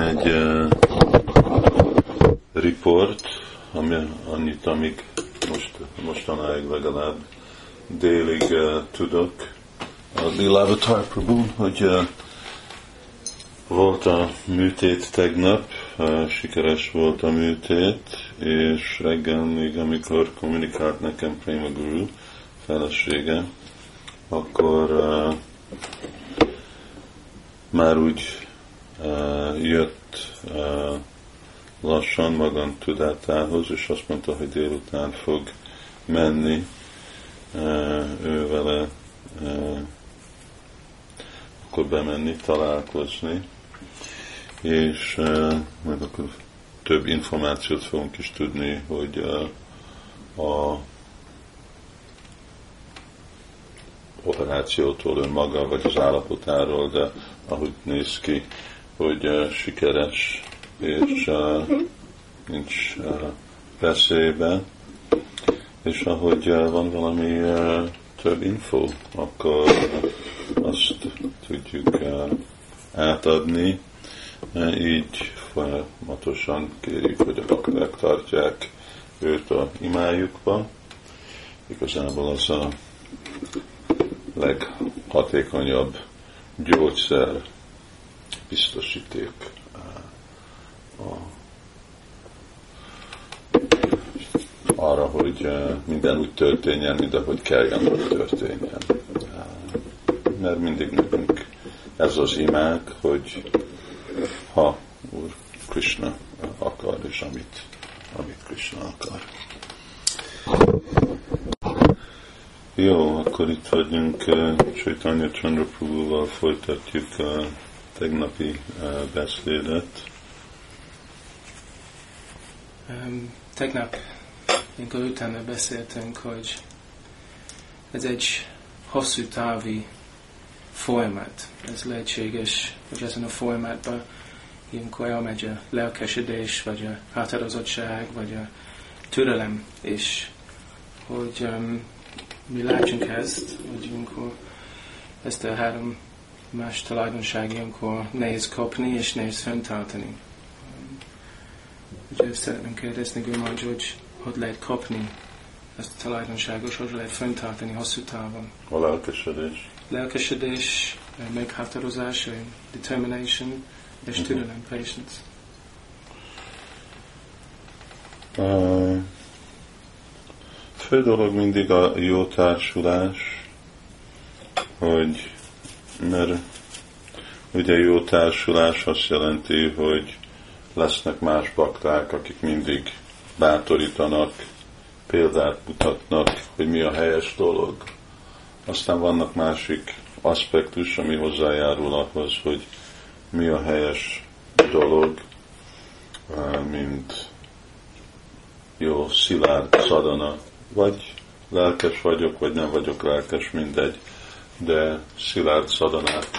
egy riport, ami annyit, amíg mostanáig legalább délig tudok. A Lilavatar Prabhu, hogy volt a műtét tegnap, sikeres volt a műtét, és reggel még amikor kommunikált nekem Préma Guru felesége, akkor már úgy jött lassan magam tudatához, és azt mondta, hogy délután fog menni ő vele, akkor bemenni, találkozni, és majd akkor több információt fogunk is tudni, hogy a operációtól önmaga, vagy az állapotáról, de ahogy néz ki, hogy sikeres, és nincs veszélybe, és ahogy van valami több info, akkor azt tudjuk átadni, így folyamatosan kérjük, hogy a bakták tartják őt a imájukba. Igazából az a leghatékonyabb gyógyszer, biztosíték arra, hogy minden úgy történjen, mint ahogy kelljen, hogy történjen. Mert mindig nekünk ez az imánk, hogy ha Úr Krishna akar, és amit Krishna akar. Jó, akkor itt vagyunk, Chaitanya Chandra Prabhuval folytatjuk a tegnapi beszédet. Tegnap, amikor utána beszéltünk, hogy ez egy hosszú távi folyamat. Ez lehetséges, hogy ezen a folyamatban ilyenkor elmegy a lelkesedés, vagy a határozottság, vagy a türelem is, hogy mi látjunk ezt, hogy ilyenkor ezt a három más tulajdonság ilyenkor nehéz kapni és nehéz fenntartani. Úgyhogy szeretném kérdezni, hogy lehet kapni ezt a tulajdonságot, hogy lehet fenntartani hosszú távon. A lelkesedés. Lelkesedés, meghatározás, determination és türelem, patience. Fő dolog mindig a jó társulás, hogy mert ugye jó társulás azt jelenti, hogy lesznek más bakták, akik mindig bátorítanak, példát mutatnak, hogy mi a helyes dolog. Aztán vannak másik aspektus, ami hozzájárul ahhoz, hogy mi a helyes dolog, mint jó szilárd szadana. Vagy lelkes vagyok, vagy nem vagyok lelkes, mindegy, de szilárd szadanát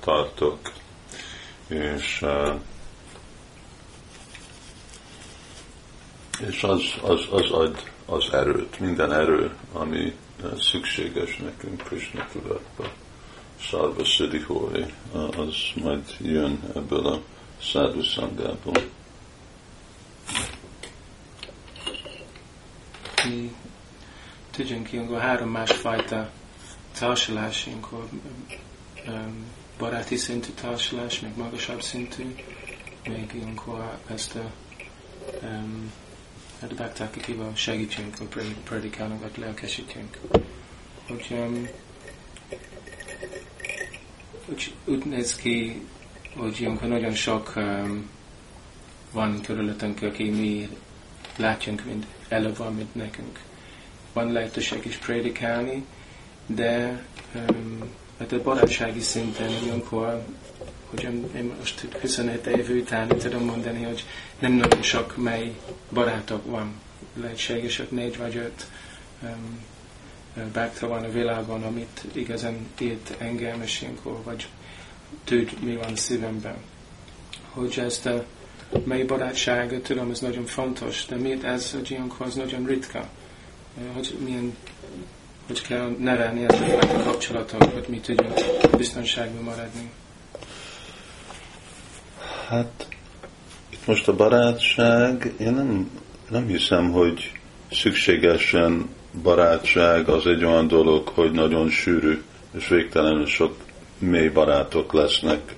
tartok. És az ad az erőt, minden erő, ami szükséges nekünk Krishna tudatba. Szarva szidihói, az majd jön ebből a szádú szangából. Mi tudjunk ilyenkor három másfajta társulás, ilyenkor baráti szintű társulás, meg magasabb szintű, meg ilyenkor ezt a bakták, akivel segítjünk, vagy predikálunk, vagy lelkesítjünk. Úgy néz ki, hogy ilyenkor nagyon sok van körülöttünk, aki mi látjunk, mint előbb van, mint nekünk. Van lehetőség is prédikálni, de a barátsági szinten ilyenkor, hogy én most 25 év után tudom mondani, hogy nem nagyon sok mely barátok van. Lehetségesek 4 vagy 5 bakta van a világon, amit igazán írt engem, és ilyenkor, vagy tud, mi van szívemben. Hogy ezt a mely barátsága, tudom, ez nagyon fontos, de miért ez, hogy ilyenkor az nagyon ritka? Hogy kell nevelni ezeket a kapcsolatokat, hogy mi tudjunk biztonságban maradni? Hát, itt most a barátság, én nem hiszem, hogy szükségesen barátság az egy olyan dolog, hogy nagyon sűrű, és végtelenül sok mély barátok lesznek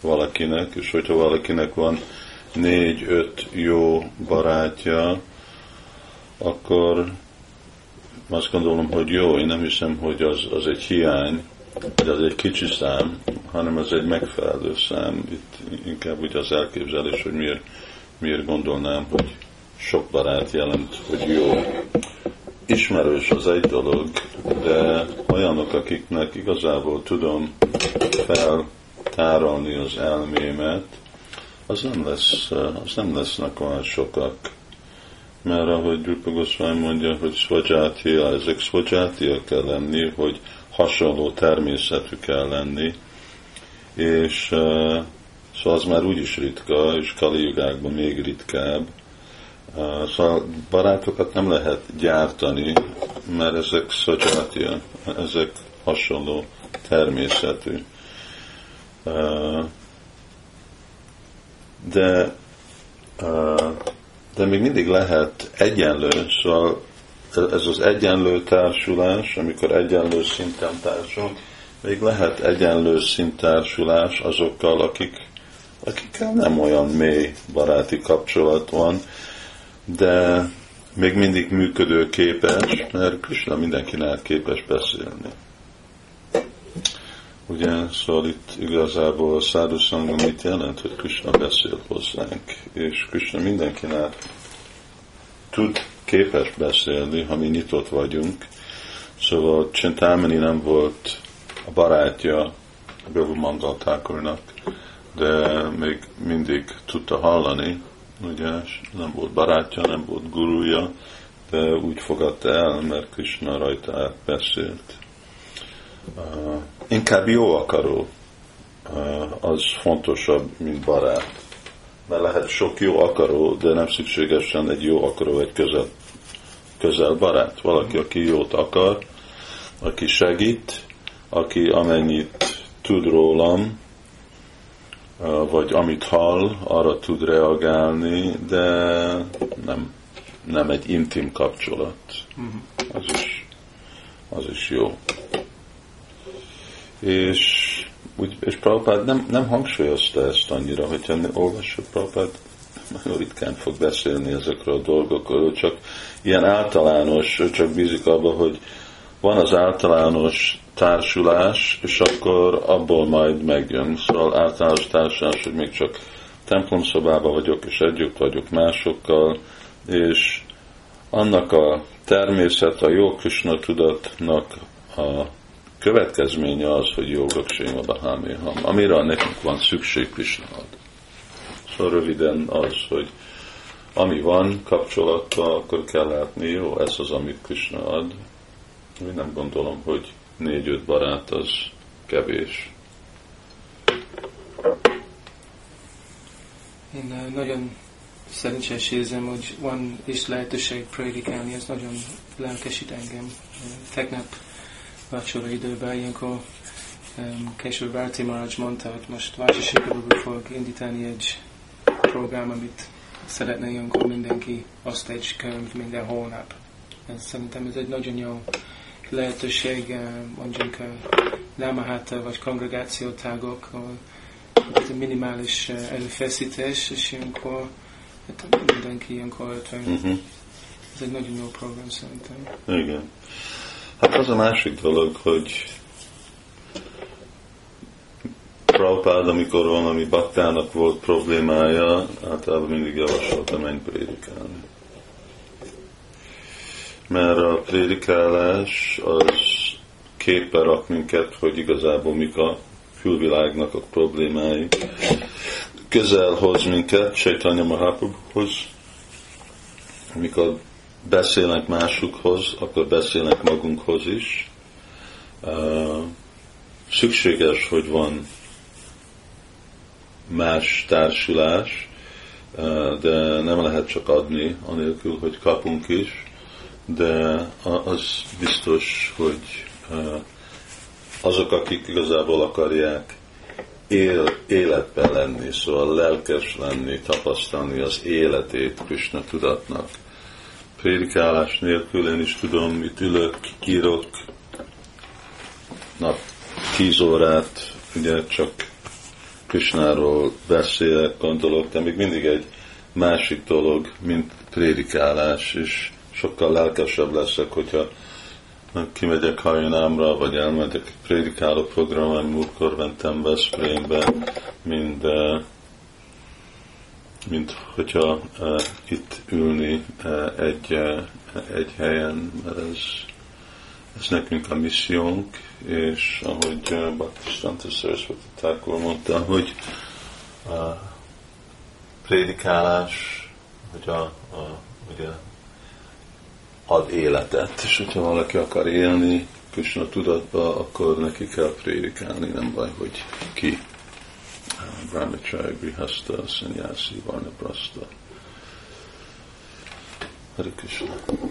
valakinek, és hogyha valakinek van 4-5 jó barátja, akkor azt gondolom, hogy jó, én nem hiszem, hogy az egy hiány, vagy az egy kicsi szám, hanem az egy megfelelő szám. Itt inkább úgy az elképzelés, hogy miért gondolnám, hogy sok barát jelent, hogy jó. Ismerős az egy dolog, de olyanok, akiknek igazából tudom feltárolni az elmémet, az nem lesznek olyan sokak. Mert ahogy Rupa Goszvány mondja, hogy Svajjátia, ezek Svajjátia kell lenni, hogy hasonló természetű kell lenni, és szóval az már úgyis ritka, és Kalijugákban még ritkább. Szóval barátokat nem lehet gyártani, mert ezek Svajjátia, ezek hasonló természetű. De még mindig lehet egyenlő, szóval ez az egyenlő társulás, amikor egyenlő szinten társulunk, még lehet egyenlő szintársulás azokkal, akikkel nem olyan mély baráti kapcsolat van, de még mindig működőképes, mert Krishna mindenkinek képes beszélni. Ugye, szóval itt igazából a száduszangom mit jelent, hogy Krishna beszél hozzánk, és Krishna mindenkinek tud képes beszélni, ha mi nyitott vagyunk. Szóval Csintámeni nem volt a barátja a Gagumangatákonnak, de még mindig tudta hallani, ugye, nem volt barátja, nem volt gurúja, de úgy fogadta el, mert Krishna rajta át beszélt. Inkább jó akaró, az fontosabb, mint barát. Mert lehet sok jó akaró, de nem szükségesen egy jó akaró, egy közel barát. Valaki, aki jót akar, aki segít, aki amennyit tud rólam, vagy amit hall, arra tud reagálni, de nem egy intim kapcsolat. Az is jó. És Prabhupada nem hangsúlyozta ezt annyira, hogyha olvassuk, Prabhupada nagyon ritkán fog beszélni ezekről a dolgokról, csak ilyen általános, csak bízik abba, hogy van az általános társulás, és akkor abból majd megjön. Szóval általános társulás, hogy még csak templomszobában vagyok, és együtt vagyok másokkal, és annak a természet, a jó Krishna tudatnak a következménye az, hogy jogokséma baháméham, amire nekünk van szükség Krishnad. Szóval röviden az, hogy ami van kapcsolatban, akkor kell látni, jó, ez az, amit Krishna ad. Én nem gondolom, hogy 4-5 barát az kevés. Én nagyon szerencsés érzem, hogy van is lehetőség prédikálni, ez nagyon lelkesít engem. Tegnap vacsora időben, ilyenkor később Várté Maradzs mondta, hogy most Várté fog indítani egy program, amit szeretne ilyenkor mindenki, azt egy könyv minden hónap. Szerintem ez egy nagyon jó lehetőség, mondjuk lámaháta vagy kongregációtágok, minimális előfeszítés, és ilyenkor mindenki ilyenkor Ez egy nagyon jó program szerintem. Igen. Hát az a másik dolog, hogy Prabhupada, amikor valami baktának volt problémája, általában mindig javasolta, menj prédikálni. Mert a prédikálás az képbe rak minket, hogy igazából mik a külvilágnak a problémái. Közel hoz minket Chaitanya Mahaprabhuhoz, amikor beszélnek másokhoz, akkor beszélnek magunkhoz is. Szükséges, hogy van más társulás, de nem lehet csak adni, anélkül, hogy kapunk is, de az biztos, hogy azok, akik igazából akarják életben lenni, szóval lelkes lenni, tapasztalni az életét Krishna tudatnak. Prédikálás nélkül én is tudom, mit ülök, kírok nap 10 órát, ugye csak Krishnáról beszélek, gondolok, de még mindig egy másik dolog, mint prédikálás, és sokkal lelkesebb leszek, hogyha kimegyek Hajonámra, vagy elmegyek prédikáló programra, múltkor mentem Veszprémbe, mint hogyha itt ülni egy helyen, mert ez nekünk a missziónk, és ahogy Baktis Tantos Szeres mondta, hogy a prédikálás, hogy ugye ad életet, és hogyha valaki akar élni Krishna tudatba, akkor neki kell prédikálni, nem baj, hogy ki. Ramacharya, Grihasta, Sannyasi, Varnaprasta. Hare Krishna.